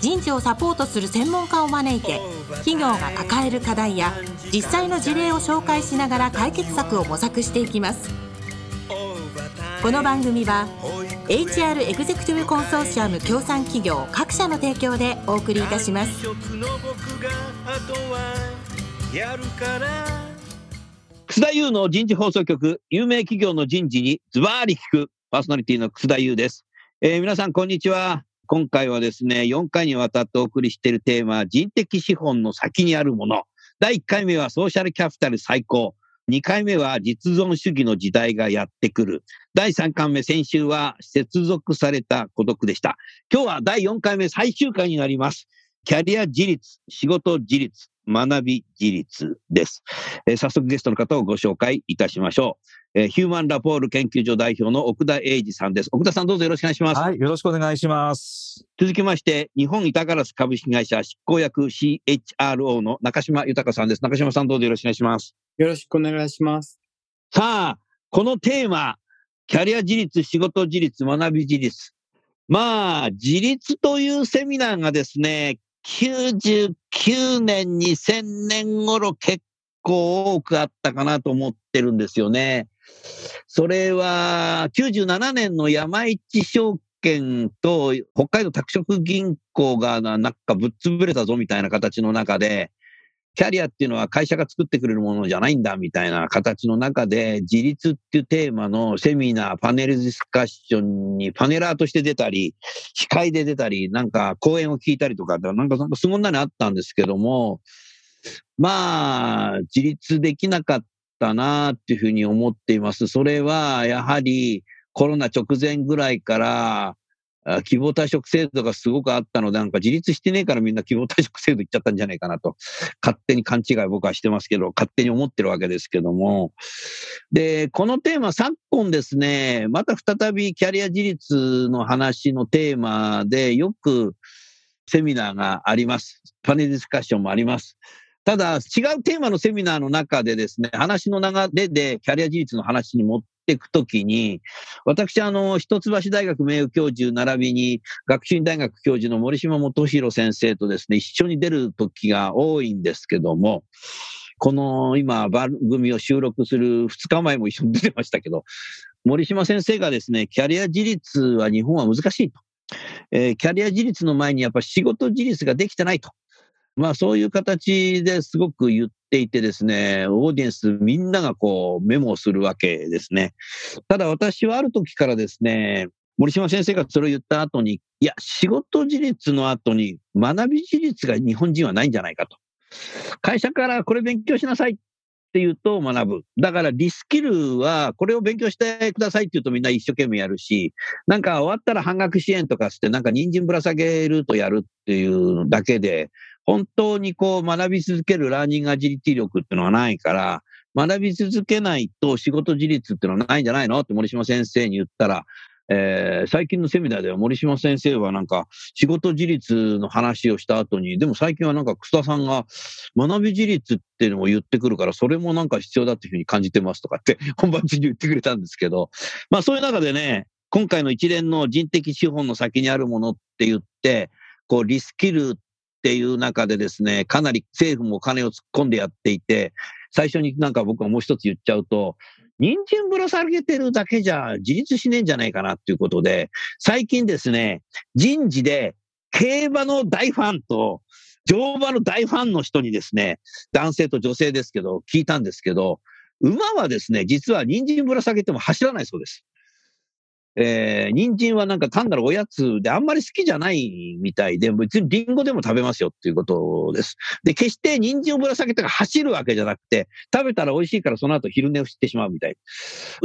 人事をサポートする専門家を招いて、企業が抱える課題や実際の事例を紹介しながら解決策を模索していきます。この番組は HR エグゼクティブコンソーシアム協賛企業各社の提供でお送りいたします。楠田優の人事放送局、有名企業の人事にズバリ聞く。パーソナリティの楠田優です。皆さんこんにちは。今回はですね、4回にわたってお送りしているテーマ、人的資本の先にあるもの。第1回目はソーシャルキャピタル最高、2回目は実存主義の時代がやってくる、第3回目、先週は接続された孤独でした。今日は第4回目、最終回になります。キャリア自立、仕事自立、学び自立です。早速ゲストの方をご紹介いたしましょう。ヒューマンラポール研究所代表の奥田英二さんです。奥田さん、どうぞよろしくお願いします。はい、よろしくお願いします。続きまして、日本板ガラス株式会社執行役 CHRO の中島豊さんです。中島さん、どうぞよろしくお願いします。よろしくお願いします。さあ、このテーマ、キャリア自立、仕事自立、学び自立、自立というセミナーがですね、99年、2000年頃結構多くあったかなと思ってるんですよね。それは97年の山一証券と北海道拓殖銀行がなんかぶっ潰れたぞみたいな形の中で、キャリアっていうのは会社が作ってくれるものじゃないんだみたいな形の中で、自立っていうテーマのセミナー、パネルディスカッションにパネラーとして出たり、司会で出たり、なんか講演を聞いたりとか、なんかすごいなのあったんですけども、自立できなかったなっていうふうに思っています。それはやはりコロナ直前ぐらいから、希望退職制度がすごくあったので、なんか自立してねえからみんな希望退職制度いっちゃったんじゃないかなと、勝手に勘違い僕はしてますけど、勝手に思ってるわけですけども。で、このテーマ、昨今ですね、また再びキャリア自立の話のテーマでよくセミナーがあります。パネルディスカッションもあります。ただ、違うテーマのセミナーの中でですね、話の流れでキャリア自立の話に持っていくときに、私、一橋大学名誉教授並びに学習院大学教授の森島元弘先生とですね、一緒に出るときが多いんですけども、この今番組を収録する2日前も一緒に出てましたけど、森島先生がですね、キャリア自立は日本は難しいと。キャリア自立の前にやっぱ仕事自立ができてないと。そういう形ですごく言っていてですね、オーディエンスみんながこうメモをするわけですね。ただ、私はある時からですね、森島先生がそれを言った後に、いや、仕事自立の後に学び自立が日本人はないんじゃないかと。会社からこれ勉強しなさいって言うと学ぶ。だからリスキルはこれを勉強してくださいって言うとみんな一生懸命やるし、なんか終わったら半額支援とかして、なんか人参ぶら下げるとやるっていうだけで、本当にこう学び続けるラーニングアジリティ力っていうのはないから、学び続けないと仕事自立っていうのはないんじゃないのって森島先生に言ったら、最近のセミナーでは森島先生はなんか仕事自立の話をした後に、でも最近はなんか楠田さんが学び自立っていうのを言ってくるから、それもなんか必要だっていうふうに感じてますとかって本番中に言ってくれたんですけど、そういう中でね、今回の一連の人的資本の先にあるものって言って、こうリスキルっていう中でですね、かなり政府もお金を突っ込んでやっていて、最初になんか僕がもう一つ言っちゃうと、人参ぶら下げてるだけじゃ自立しねえんじゃないかなっていうことで、最近ですね、人事で競馬の大ファンと乗馬の大ファンの人にですね、男性と女性ですけど聞いたんですけど、馬はですね、実は人参ぶら下げても走らないそうです。人参はなんか単なるおやつであんまり好きじゃないみたいで、別にリンゴでも食べますよっていうことです。で、決して人参をぶら下げて走るわけじゃなくて、食べたら美味しいからその後昼寝をしてしまうみたい。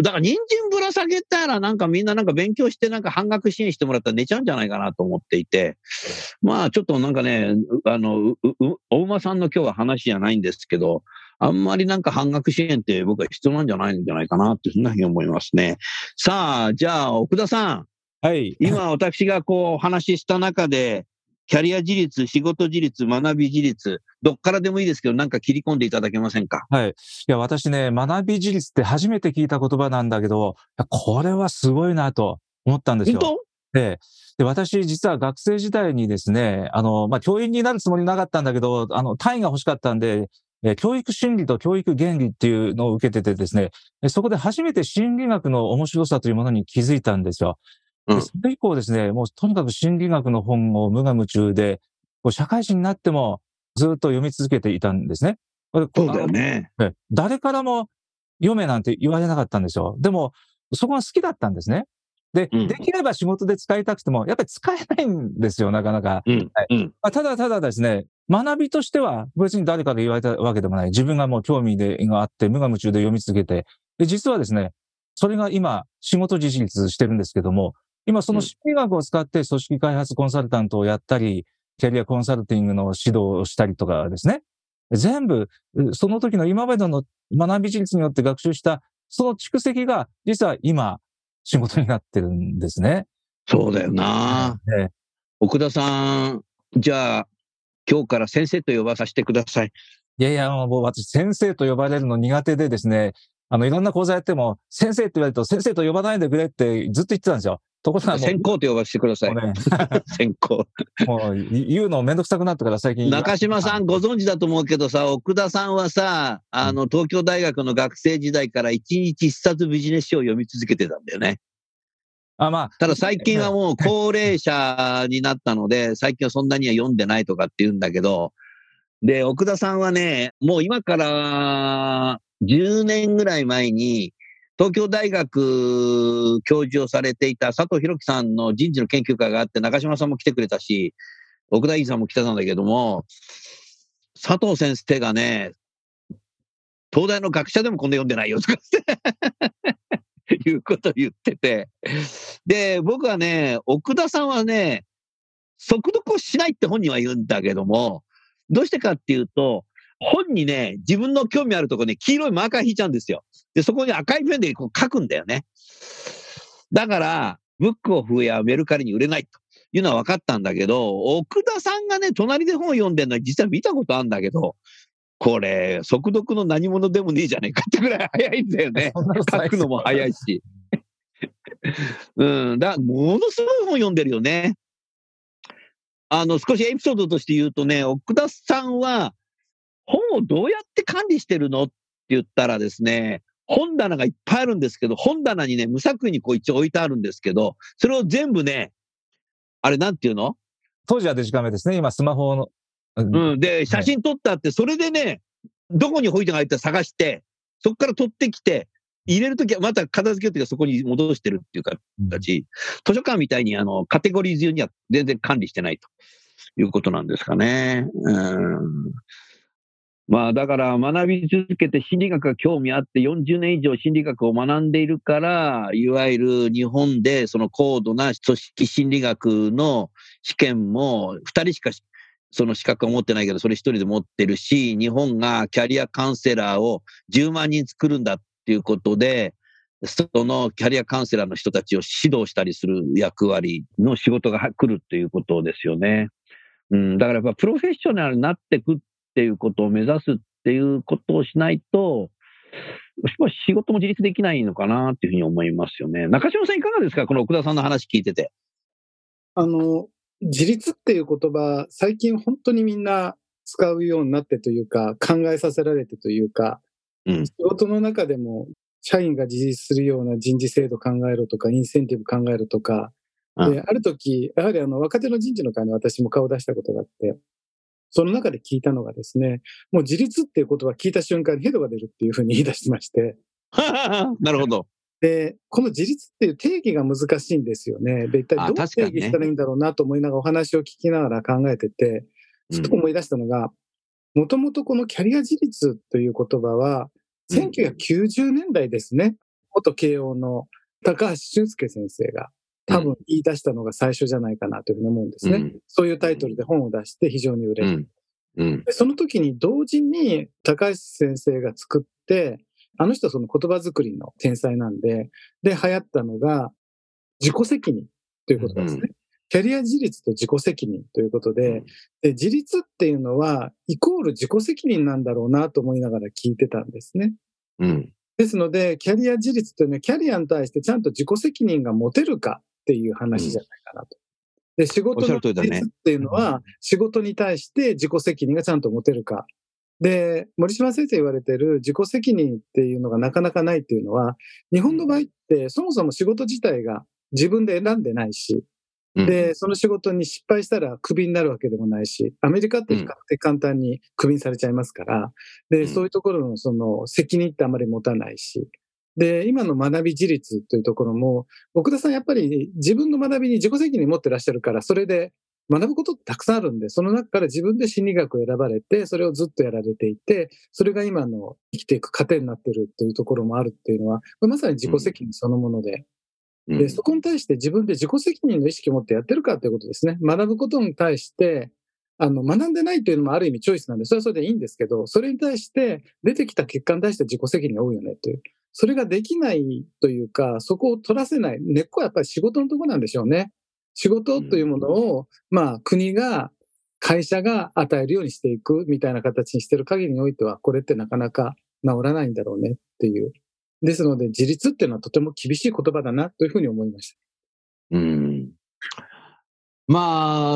だから人参ぶら下げたらなんかみんななんか勉強してなんか半額支援してもらったら寝ちゃうんじゃないかなと思っていて、ちょっとなんかね、お馬さんの今日は話じゃないんですけど、あんまりなんか半額支援って僕は必要なんじゃないんじゃないかなってそんなふうに思いますね。さあ、じゃあ奥田さん、はい、今私がこうお話しした中でキャリア自立、仕事自立、学び自立、どっからでもいいですけど、なんか切り込んでいただけませんか？はい。いや、私ね、学び自立って初めて聞いた言葉なんだけど、これはすごいなと思ったんですよ。本当？で、私実は学生時代にですね、教員になるつもりなかったんだけど、単位が欲しかったんで、教育心理と教育原理っていうのを受けててですね、そこで初めて心理学の面白さというものに気づいたんですよ。でそれ以降ですね、もうとにかく心理学の本を無我夢中で、社会人になってもずっと読み続けていたんですね。そうだよね。誰からも読めなんて言われなかったんですよ。でも、そこが好きだったんですね。で、できれば仕事で使いたくても、やっぱり使えないんですよ、なかなか。ただただですね、学びとしては別に誰から言われたわけでもない。自分がもう興味があって、無我夢中で読み続けて。で、実はですね、それが今、仕事自立してるんですけども、今その心理学を使って組織開発コンサルタントをやったり、キャリアコンサルティングの指導をしたりとかですね。全部、その時の今までの学び自立によって学習した、その蓄積が実は今、仕事になってるんですね。そうだよな、奥田さん、じゃあ、今日から先生と呼ばさせてください。いやいや、もう私、先生と呼ばれるの苦手でですね、いろんな講座やっても、先生って言われると、先生と呼ばないでくれってずっと言ってたんですよ。ところが先行と呼ばせてください。先行。もう言うのめんどくさくなったから最近。中島さんご存知だと思うけどさ、奥田さんはさ、東京大学の学生時代から一日一冊ビジネス書を読み続けてたんだよね。ただ最近はもう高齢者になったので、最近はそんなには読んでないとかって言うんだけど、で、奥田さんはね、もう今から10年ぐらい前に、東京大学教授をされていた佐藤弘樹さんの人事の研究会があって、中島さんも来てくれたし、奥田委員さんも来てたんだけども、佐藤先生がね、東大の学者でもこんな読んでないよとかっていうことを言ってて、で、僕はね、奥田さんはね、速読しないって本人は言うんだけども、どうしてかっていうと、本にね、自分の興味あるところに黄色いマーカー引いちゃうんですよ。で、そこに赤いペンでこう書くんだよね。だから、ブックオフやメルカリに売れないというのは分かったんだけど、奥田さんがね、隣で本を読んでるのは実は見たことあるんだけど、これ、速読の何者でもねえじゃねえかってぐらい早いんだよね。書くのも早いし。ものすごい本読んでるよね。少しエピソードとして言うとね、奥田さんは、本をどうやって管理してるのって言ったらですね、本棚がいっぱいあるんですけど、本棚にね、無作為にこう一応置いてあるんですけど、それを全部ね、あれなんていうの？当時はデジカメですね、今スマホの。で、写真撮ったって、それでね、どこにホイールが入って探して、そこから撮ってきて、入れるときはまた片付けるときはそこに戻してるっていう形。図書館みたいにカテゴリー中には全然管理してないということなんですかね。だから学び続けて心理学が興味あって40年以上心理学を学んでいるから、いわゆる日本でその高度な組織心理学の試験も2人しかその資格を持ってないけど、それ1人で持ってるし、日本がキャリアカウンセラーを10万人作るんだっていうことで、そのキャリアカウンセラーの人たちを指導したりする役割の仕事が来るということですよね。だからやっぱプロフェッショナルになってくっていうことを目指すっていうことをしないと、仕事も自立できないのかなっていうふうに思いますよね。中島さんいかがですか、この奥田さんの話聞いてて。自立っていう言葉、最近本当にみんな使うようになってというか、考えさせられてというか、仕事の中でも社員が自立するような人事制度考えろとか、インセンティブ考えろとか、で、ある時、やはり若手の人事の会に私も顔を出したことがあって、その中で聞いたのがですね、もう自立っていう言葉聞いた瞬間にヘドが出るっていうふうに言い出しまして。なるほど。で、この自立っていう定義が難しいんですよね。で、一体どう定義したらいいんだろうなと思いながらお話を聞きながら考えてて、ふと思い出したのが、もともとこのキャリア自立という言葉は、1990年代ですね、元慶応の高橋俊介先生が。多分言い出したのが最初じゃないかなというふうに思うんですね。そういうタイトルで本を出して非常に売れる。うん、その時に同時に高橋先生が作って、あの人はその言葉作りの天才なんで、で流行ったのが自己責任ということですね。うん、キャリア自立と自己責任ということ で、自立っていうのはイコール自己責任なんだろうなと思いながら聞いてたんですね。うん、ですので、キャリア自立というのはキャリアに対してちゃんと自己責任が持てるかっていう話じゃないかなと。で、仕事の自立っていうのは仕事に対して自己責任がちゃんと持てるか。で、森島先生言われてる自己責任っていうのがなかなかないっていうのは、日本の場合ってそもそも仕事自体が自分で選んでないし、で、その仕事に失敗したらクビになるわけでもないし、アメリカって比較的簡単にクビにされちゃいますから、で、そういうところのその責任ってあまり持たないし、で、今の学び自立というところも、奥田さんやっぱり自分の学びに自己責任持ってらっしゃるから、それで学ぶことってたくさんあるんで、その中から自分で心理学を選ばれて、それをずっとやられていて、それが今の生きていく糧になってるというところもあるっていうのは、まさに自己責任そのもので、で、そこに対して自分で自己責任の意識を持ってやってるかということですね。学ぶことに対して、学んでないというのもある意味チョイスなんで、それはそれでいいんですけど、それに対して出てきた結果に対して自己責任が多いよねという。それができないというか、そこを取らせない。根っこはやっぱり仕事のところなんでしょうね。仕事というものを、国が、会社が与えるようにしていくみたいな形にしてる限りにおいては、これってなかなか治らないんだろうねっていう。ですので、自立っていうのはとても厳しい言葉だなというふうに思いました。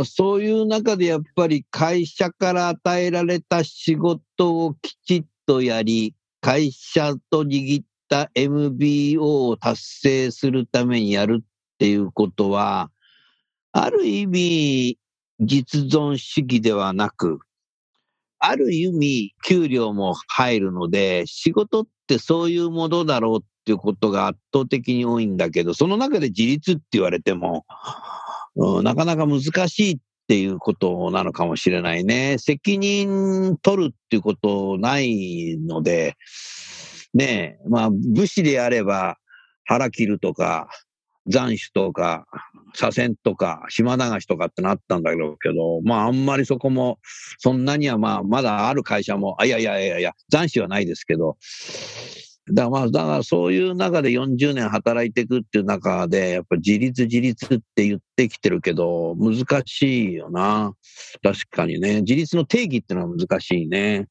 そういう中でやっぱり会社から与えられた仕事をきちっとやり、会社と握った MBO を達成するためにやるっていうことは、ある意味実存主義ではなく、ある意味給料も入るので、仕事ってそういうものだろうっていうことが圧倒的に多いんだけど、その中で自立って言われても、なかなか難しいっていうことなのかもしれないね。責任取るっていうことないので、ねえ、武士であれば腹切るとか、斬首とか、左遷とか、島流しとかってなったんだけど、あんまりそこも、そんなにはまだある会社も、いや、斬首はないですけど、だからそういう中で40年働いていくっていう中で、やっぱ自立って言ってきてるけど、難しいよな。確かにね。自立の定義っていうのは難しいね。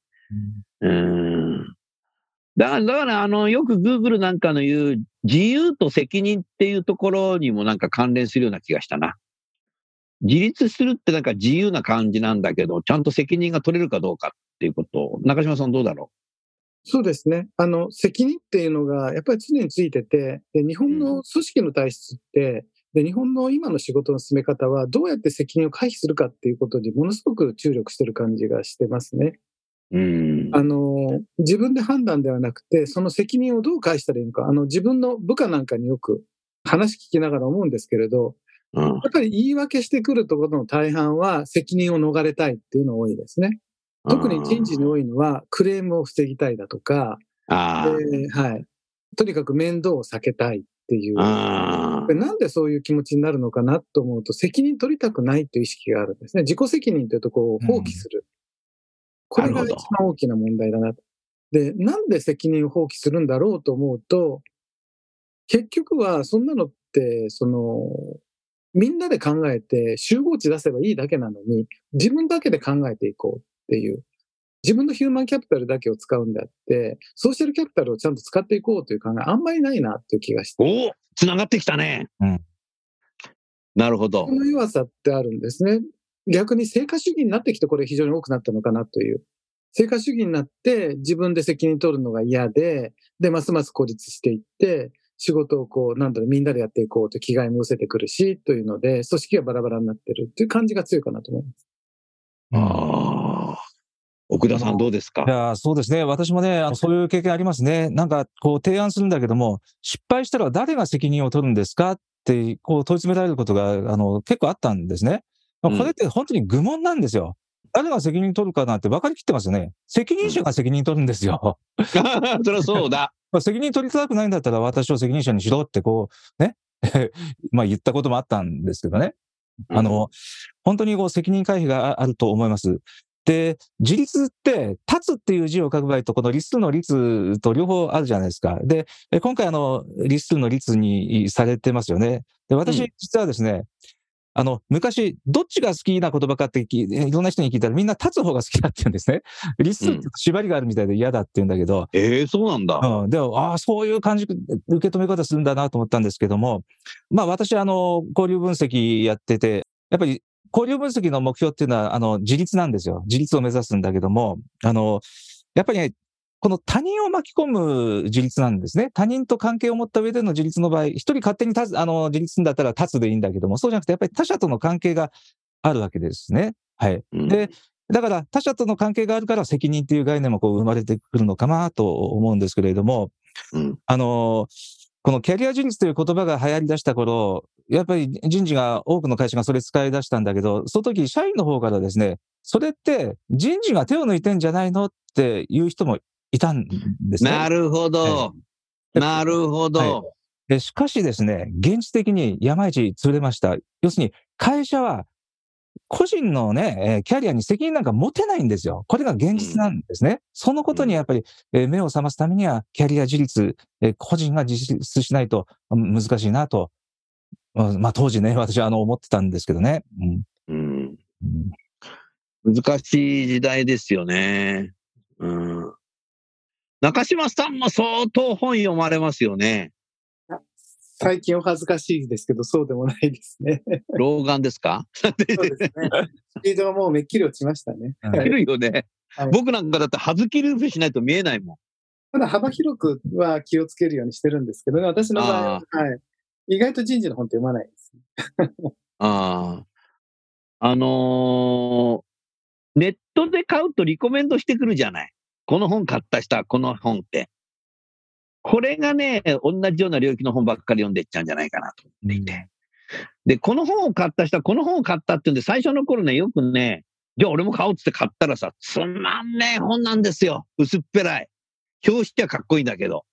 だからよく Google なんかの言う自由と責任っていうところにもなんか関連するような気がしたな。自立するってなんか自由な感じなんだけど、ちゃんと責任が取れるかどうかっていうことを、中島さんどうだろう？そうですね。責任っていうのがやっぱり常についてて、で、日本の組織の体質って、で、日本の今の仕事の進め方はどうやって責任を回避するかっていうことにものすごく注力してる感じがしてますね。自分で判断ではなくて、その責任をどう返したらいいのか、自分の部下なんかによく話聞きながら思うんですけれど、やっぱり言い訳してくるところの大半は責任を逃れたいっていうのが多いですね。特に人事に多いのはクレームを防ぎたいだとか、とにかく面倒を避けたいっていう、なんでそういう気持ちになるのかなと思うと、責任取りたくないという意識があるんですね。自己責任というところを放棄する、これが一番大きな問題だなと。で、なんで責任を放棄するんだろうと思うと、結局はそんなのってみんなで考えて集合値出せばいいだけなのに、自分だけで考えていこうっていう。自分のヒューマンキャピタルだけを使うんであって、ソーシャルキャピタルをちゃんと使っていこうという考え、あんまりないなっていう気がして。おお、つながってきたね。なるほど。この弱さってあるんですね。逆に成果主義になってきて、これ非常に多くなったのかなという。成果主義になって、自分で責任取るのが嫌で、で、ますます孤立していって、仕事をみんなでやっていこうと気概も失せてくるし、というので、組織がバラバラになってるっていう感じが強いかなと思います。奥田さんどうですか？いや、そうですね。私もね、そういう経験ありますね。なんかこう提案するんだけども、失敗したら誰が責任を取るんですかってこう問い詰められることが結構あったんですね。これって本当に愚問なんですよ。誰が責任取るかなんて分かりきってますよね。責任者が責任取るんですよ。そりゃそうだ。責任取りたくないんだったら私を責任者にしろってこうね、言ったこともあったんですけどね。本当にこう責任回避があると思います。で、自立って立つっていう字を書く場合とこの立数の立と両方あるじゃないですか。で、今回立数の立にされてますよね。で、私実はですね、昔どっちが好きな言葉かっていろんな人に聞いたらみんな立つ方が好きだって言うんですね。立数って縛りがあるみたいで嫌だって言うんだけど、そうなんだ。でもそういう感じ受け止め方するんだなと思ったんですけども、まあ私交流分析やってて、やっぱり交流分析の目標っていうのは自立なんですよ。自立を目指すんだけども、やっぱりね、この他人を巻き込む自立なんですね。他人と関係を持った上での自立の場合、一人勝手に自立するんだったら立つでいいんだけども、そうじゃなくてやっぱり他者との関係があるわけですね。はい。で、だから他者との関係があるから責任っていう概念もこう生まれてくるのかなと思うんですけれども、このキャリア自立という言葉が流行り出した頃、やっぱり人事が多くの会社がそれ使い出したんだけど、その時社員の方からですね、それって人事が手を抜いてんじゃないのっていう人もいたんですね。なるほど、なるほど、でしかしですね、現実的に山一潰れました。要するに会社は個人のね、キャリアに責任なんか持てないんですよ。これが現実なんですね。そのことにやっぱり目を覚ますためにはキャリア自立、個人が自立しないと難しいなと、まあ当時ね、私は思ってたんですけどね。難しい時代ですよね。中島さんも相当本読まれますよね。最近お恥ずかしいですけど、そうでもないですね。老眼ですか？そうですね。スピードがもうめっきり落ちましたね。めっきりよね。僕なんかだって葉月ルーペしないと見えないもん。ただ幅広くは気をつけるようにしてるんですけどね、私の場合は、意外と人事の本って読まないです、ね。ネットで買うとリコメンドしてくるじゃない。この本買った人はこの本って。これがね、同じような領域の本ばっかり読んでいっちゃうんじゃないかなと思っていて。で、この本を買った人はこの本を買ったって言うんで、最初の頃ね、よくね、じゃあ俺も買おうって買ったらさ、つまんねえ本なんですよ。薄っぺらい。表紙はかっこいいんだけど。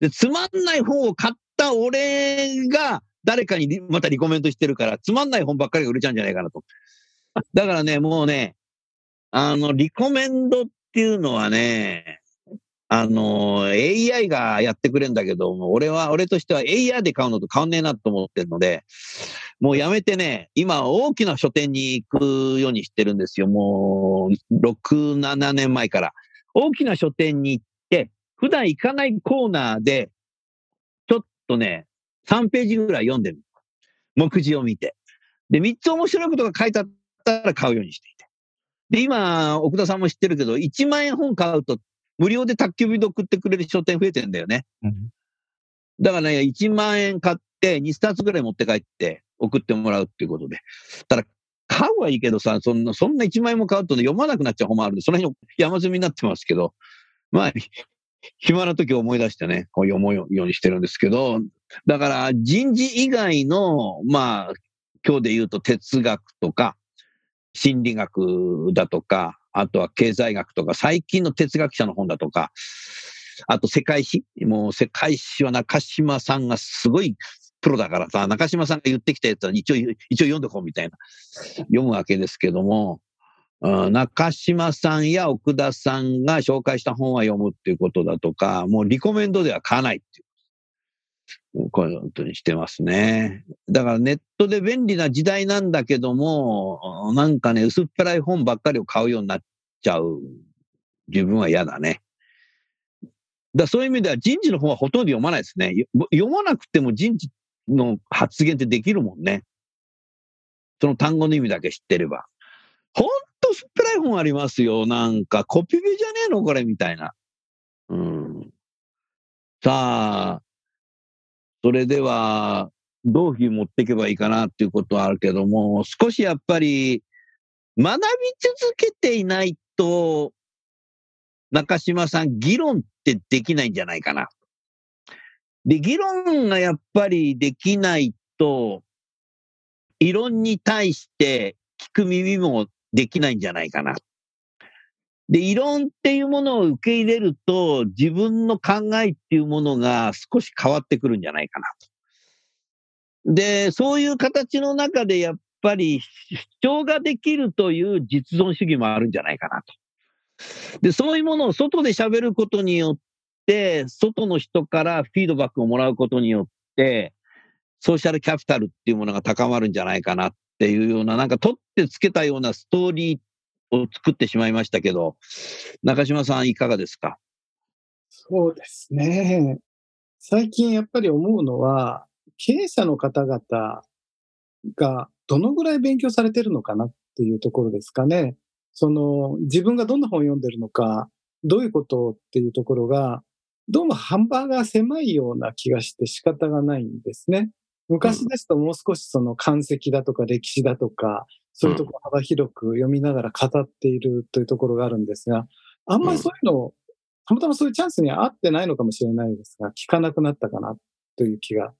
で、つまんない本を買った俺が誰かにまたリコメントしてるから、つまんない本ばっかりが売れちゃうんじゃないかなと。だからね、もうね、リコメンドっていうのはね、AI がやってくれるんだけど、俺としては AI で買うのと変わんねえなと思ってるので、もうやめてね、今大きな書店に行くようにしてるんですよ。もう6、7年前から。大きな書店に行って、普段行かないコーナーで、ちょっとね、3ページぐらい読んでる。目次を見て。で、3つ面白いことが書いてあったら買うようにしていて。で、今、奥田さんも知ってるけど、1万円本買うと、無料で宅急便で送ってくれる書店増えてんだよね。だからね、1万円買って2冊ぐらい持って帰って送ってもらうっていうことで。ただ、買うはいいけどさ、そんな1万円も買うと、ね、読まなくなっちゃう本もあるんで、その辺山積みになってますけど、まあ、暇な時を思い出してね、こう読むようにしてるんですけど、だから人事以外の、まあ、今日で言うと哲学とか、心理学だとか、あとは経済学とか、最近の哲学者の本だとか、あと世界史。もう世界史は中島さんがすごいプロだからさ、中島さんが言ってきたやつは一応読んでこうみたいな、読むわけですけども、中島さんや奥田さんが紹介した本は読むっていうことだとか、もうリコメンドでは買わないっていう、こういうことにしてますね。だからネットで便利な時代なんだけども、なんかね、薄っぺらい本ばっかりを買うようになっちゃう自分は嫌だね。だそういう意味では人事の本はほとんど読まないですね。読まなくても人事の発言ってできるもんね。その単語の意味だけ知ってれば。ほんと薄っぺらい本ありますよ。なんかコピペじゃねえのこれみたいな。さあ、それではどういうふうに持っていけばいいかなっていうことはあるけども、少しやっぱり学び続けていないと、中島さん、議論ってできないんじゃないかな。で、議論がやっぱりできないと、異論に対して聞く耳もできないんじゃないかな。で、異論っていうものを受け入れると、自分の考えっていうものが少し変わってくるんじゃないかなと。で、そういう形の中でやっぱり主張ができるという実存主義もあるんじゃないかなと。で、そういうものを外で喋ることによって、外の人からフィードバックをもらうことによって、ソーシャルキャピタルっていうものが高まるんじゃないかなっていうような、なんか取ってつけたようなストーリーを作ってしまいましたけど、中島さんいかがですか？そうですね。最近やっぱり思うのは、経営者の方々がどのぐらい勉強されてるのかなっていうところですかね。その自分がどんな本を読んでるのか、どういうことっていうところが、どうも幅が狭いような気がして仕方がないんですね。昔ですともう少しその漢籍だとか歴史だとか、そういうところを幅広く読みながら語っているというところがあるんですが、あんまりそういうのを、たまたまそういうチャンスには合ってないのかもしれないですが、聞かなくなったかなという気が。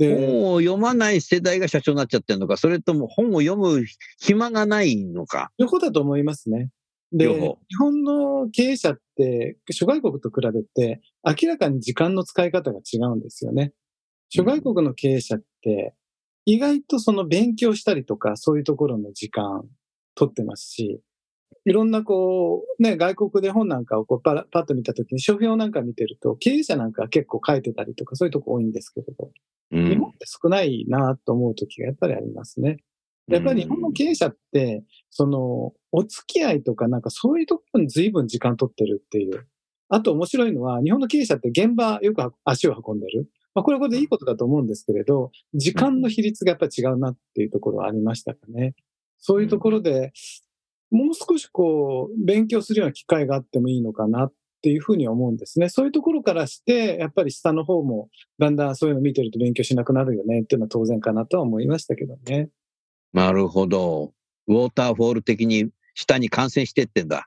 本を読まない世代が社長になっちゃってるのか、それとも本を読む暇がないのか。両方だと思いますね。で、日本の経営者って諸外国と比べて明らかに時間の使い方が違うんですよね。諸外国の経営者って意外とその勉強したりとかそういうところの時間取ってますし、いろんなこうね、外国で本なんかをこうパッと見たときに書評なんか見てると経営者なんか結構書いてたりとかそういうとこ多いんですけれど、日本って少ないなと思うときがやっぱりありますね。やっぱり日本の経営者ってそのお付き合いとかなんかそういうところに随分時間取ってるっていう。あと面白いのは日本の経営者って現場よく足を運んでる、これはこれでいいことだと思うんですけれど、時間の比率がやっぱり違うなっていうところはありましたかね。そういうところでもう少しこう勉強するような機会があってもいいのかなっていうふうに思うんですね。そういうところからしてやっぱり下の方もだんだんそういうの見てると勉強しなくなるよねっていうのは当然かなとは思いましたけどね。なるほど。ウォーターフォール的に下に感染してってんだ。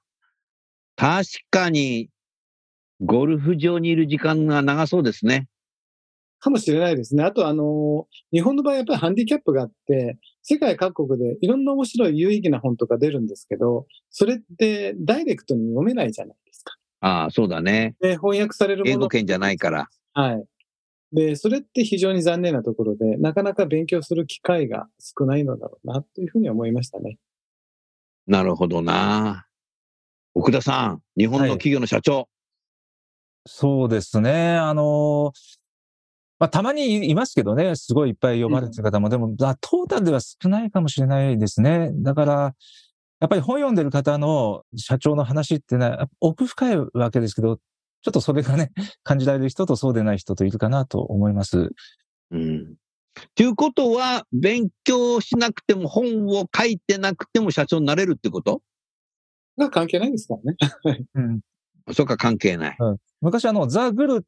確かにゴルフ場にいる時間が長そうですね。かもしれないですね。あと日本の場合やっぱりハンディキャップがあって、世界各国でいろんな面白い有意義な本とか出るんですけど、それってダイレクトに読めないじゃないですか。ああ、そうだね。で、翻訳されるもの。英語圏じゃないから。はい。で、それって非常に残念なところで、なかなか勉強する機会が少ないのだろうなというふうに思いましたね。なるほどな。奥田さん、日本の企業の社長。はい、そうですね。たまにいますけどね、すごいいっぱい読まれてる方も、でも、トータルでは少ないかもしれないですね。だから、やっぱり本読んでる方の社長の話ってのは奥深いわけですけど、ちょっとそれがね、感じられる人とそうでない人といるかなと思います。うん。ということは、勉強しなくても本を書いてなくても社長になれるってことが関係ないですからね。うん。そうか、関係ない。うん、昔ザ・グル、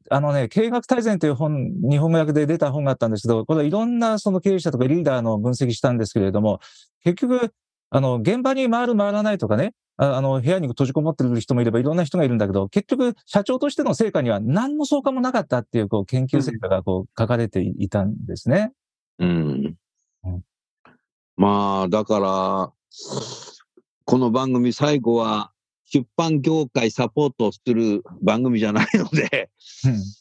経営学大全という本、日本語訳で出た本があったんですけど、これはいろんなその経営者とかリーダーの分析したんですけれども、結局、現場に回る回らないとかね、部屋に閉じこもってる人もいればいろんな人がいるんだけど、結局、社長としての成果には何の相関もなかったっていう、こう、研究成果がこう、書かれていたんですね。うん。うん、まあ、だから、この番組最後は、出版業界サポートする番組じゃないので、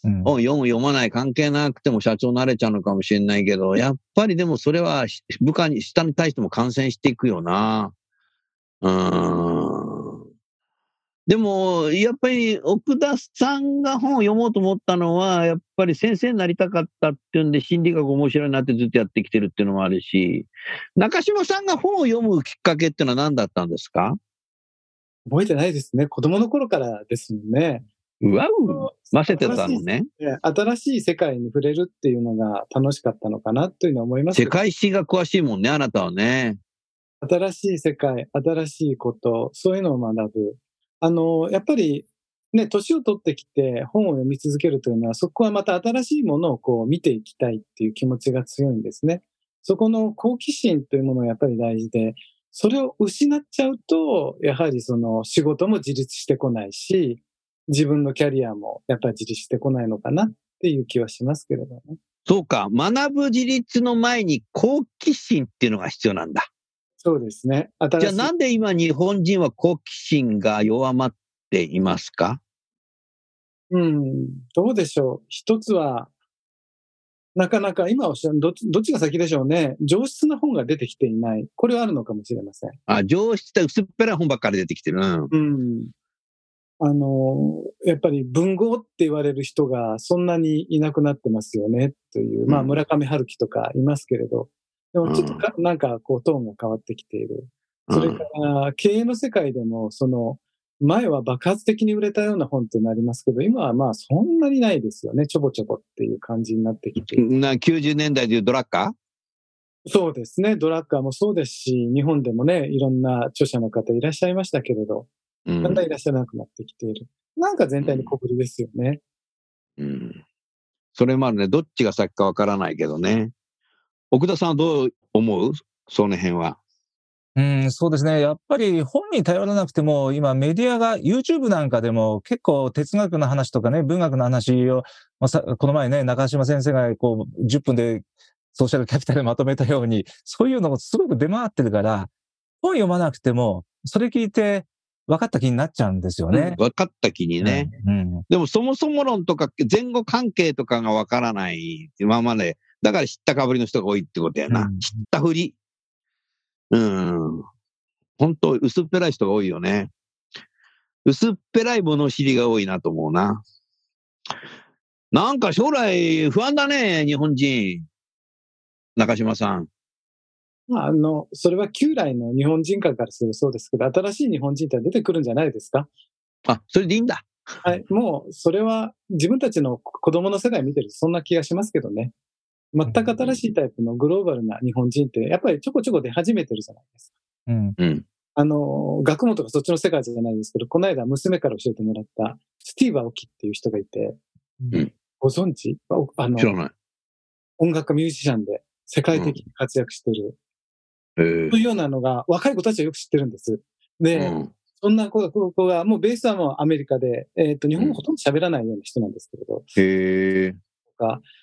うんうん、本読む読まない関係なくても社長になれちゃうのかもしれないけど、やっぱりでもそれは部下に、下に対しても感染していくよな。でも、やっぱり奥田さんが本を読もうと思ったのは、やっぱり先生になりたかったっていうんで、心理学面白いなってずっとやってきてるっていうのもあるし、中島さんが本を読むきっかけってのは何だったんですか？覚えてないですね。子供の頃からですもんね。うわう、ませてたのね。新しい世界に触れるっていうのが楽しかったのかなというのは思います。世界史が詳しいもんね、あなたはね。新しい世界、新しいこと、そういうのを学ぶ。やっぱりね、年を取ってきて本を読み続けるというのは、そこはまた新しいものをこう見ていきたいっていう気持ちが強いんですね。そこの好奇心というものがやっぱり大事で、それを失っちゃうと、やはりその仕事も自立してこないし、自分のキャリアもやっぱり自立してこないのかなっていう気はしますけれどね。そうか、学ぶ自立の前に好奇心っていうのが必要なんだ。そうですね。じゃあなんで今日本人は好奇心が弱まっていますか？どうでしょう。一つは、なかなか今おっしゃるどっちが先でしょうね。上質な本が出てきていない、これはあるのかもしれません。あ、上質な薄っぺらい本ばっかり出てきてるな。うん。やっぱり文豪って言われる人がそんなにいなくなってますよねという、まあ村上春樹とかいますけれど、でもちょっとなんかこうトーンが変わってきている。それから経営の世界でもその前は爆発的に売れたような本ってなりますけど、今はまあそんなにないですよね。ちょぼちょぼっていう感じになってきて。90年代でいうドラッカー？そうですね。ドラッカーもそうですし、日本でもね、いろんな著者の方いらっしゃいましたけれど、だんだんいらっしゃらなくなってきている。なんか全体に小ぶりですよね。うん。それもあるね。どっちが先かわからないけどね。奥田さんはどう思う？その辺は。うん、そうですね。やっぱり本に頼らなくても、今メディアが YouTube なんかでも結構哲学の話とかね、文学の話を、まあ、この前ね、中島先生がこう10分でソーシャルキャピタルまとめたように、そういうのがすごく出回ってるから、本読まなくても、それ聞いて分かった気になっちゃうんですよね。分かった気にね。うんうん、でもそもそも論とか前後関係とかが分からない今まで、だから知ったかぶりの人が多いってことやな。うん、知ったふり。うん。本当、薄っぺらい人が多いよね。薄っぺらい物知りが多いなと思うな。なんか将来不安だね、日本人。中島さん。それは旧来の日本人からするそうですけど、新しい日本人って出てくるんじゃないですか。あ、それでいいんだ。はい。もう、それは自分たちの子供の世代見てるとそんな気がしますけどね。全く新しいタイプのグローバルな日本人ってやっぱりちょこちょこ出始めてるじゃないですか。うんうん、学問とかそっちの世界じゃないですけど、この間娘から教えてもらったスティーブ・アオキっていう人がいて、うん、ご存知？知らない。音楽家ミュージシャンで世界的に活躍してる、というようなのが若い子たちはよく知ってるんです。で、そんな子がもうベースはもうアメリカで、日本語ほとんど喋らないような人なんですけれど。へー。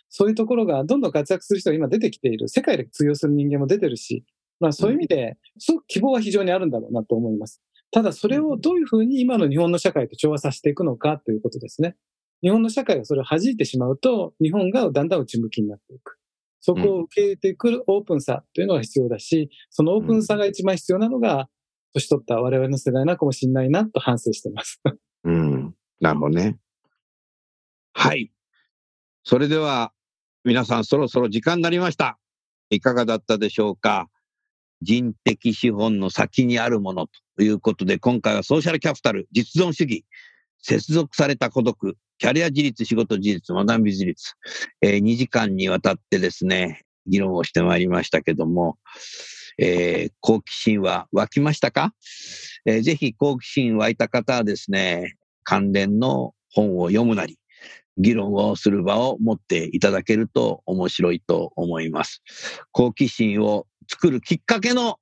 そういうところがどんどん活躍する人が今出てきている、世界で通用する人間も出てるし、まあ、そういう意味で、すごく希望は非常にあるんだろうなと思います。ただそれをどういうふうに今の日本の社会と調和させていくのかということですね。日本の社会がそれを弾いてしまうと、日本がだんだん内向きになっていく。そこを受け入れてくるオープンさというのが必要だし、そのオープンさが一番必要なのが、年取った我々の世代なのかもしれないなと反省しています。うん。なるほどね。はい。それでは皆さんそろそろ時間になりました。いかがだったでしょうか。人的資本の先にあるものということで、今回はソーシャルキャピタル、実存主義、接続された孤独、キャリア自立、仕事自立、学び自立、2時間にわたってですね、議論をしてまいりましたけども、好奇心は湧きましたか？ぜひ好奇心湧いた方はですね、関連の本を読むなり議論をする場を持っていただけると面白いと思います。好奇心を作るきっかけの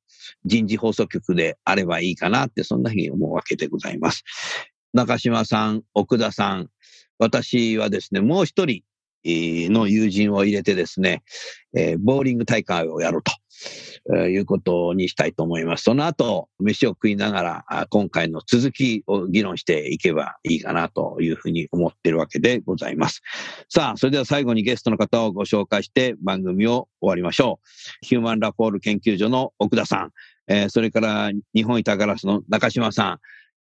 人事放送局であればいいかなって、そんなふうに思うわけでございます。中島さん、奥田さん、私はですね、もう一人の友人を入れてですね、ボーリング大会をやろうということにしたいと思います。その後、飯を食いながら、今回の続きを議論していけばいいかなというふうに思っているわけでございます。さあ、それでは最後にゲストの方をご紹介して番組を終わりましょう。ヒューマンラフォール研究所の奥田さん、それから日本板ガラスの中島さ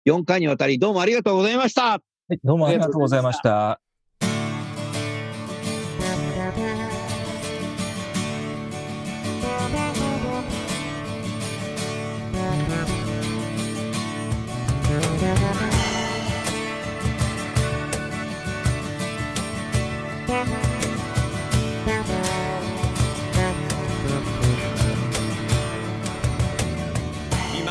ん、4回にわたりどうもありがとうございました。はい、どうもありがとうございました。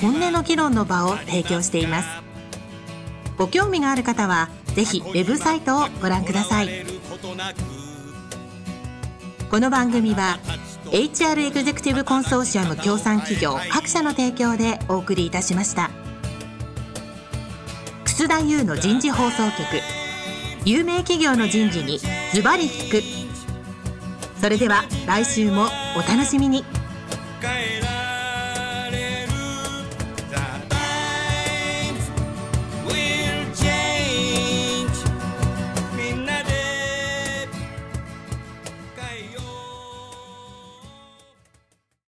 本音の議論の場を提供しています。ご興味がある方はぜひウェブサイトをご覧ください。この番組は HR エグゼクティブコンソーシアム協賛企業各社の提供でお送りいたしました。楠田優の人事放送局、有名企業の人事にズバリ聞く。それでは来週もお楽しみに。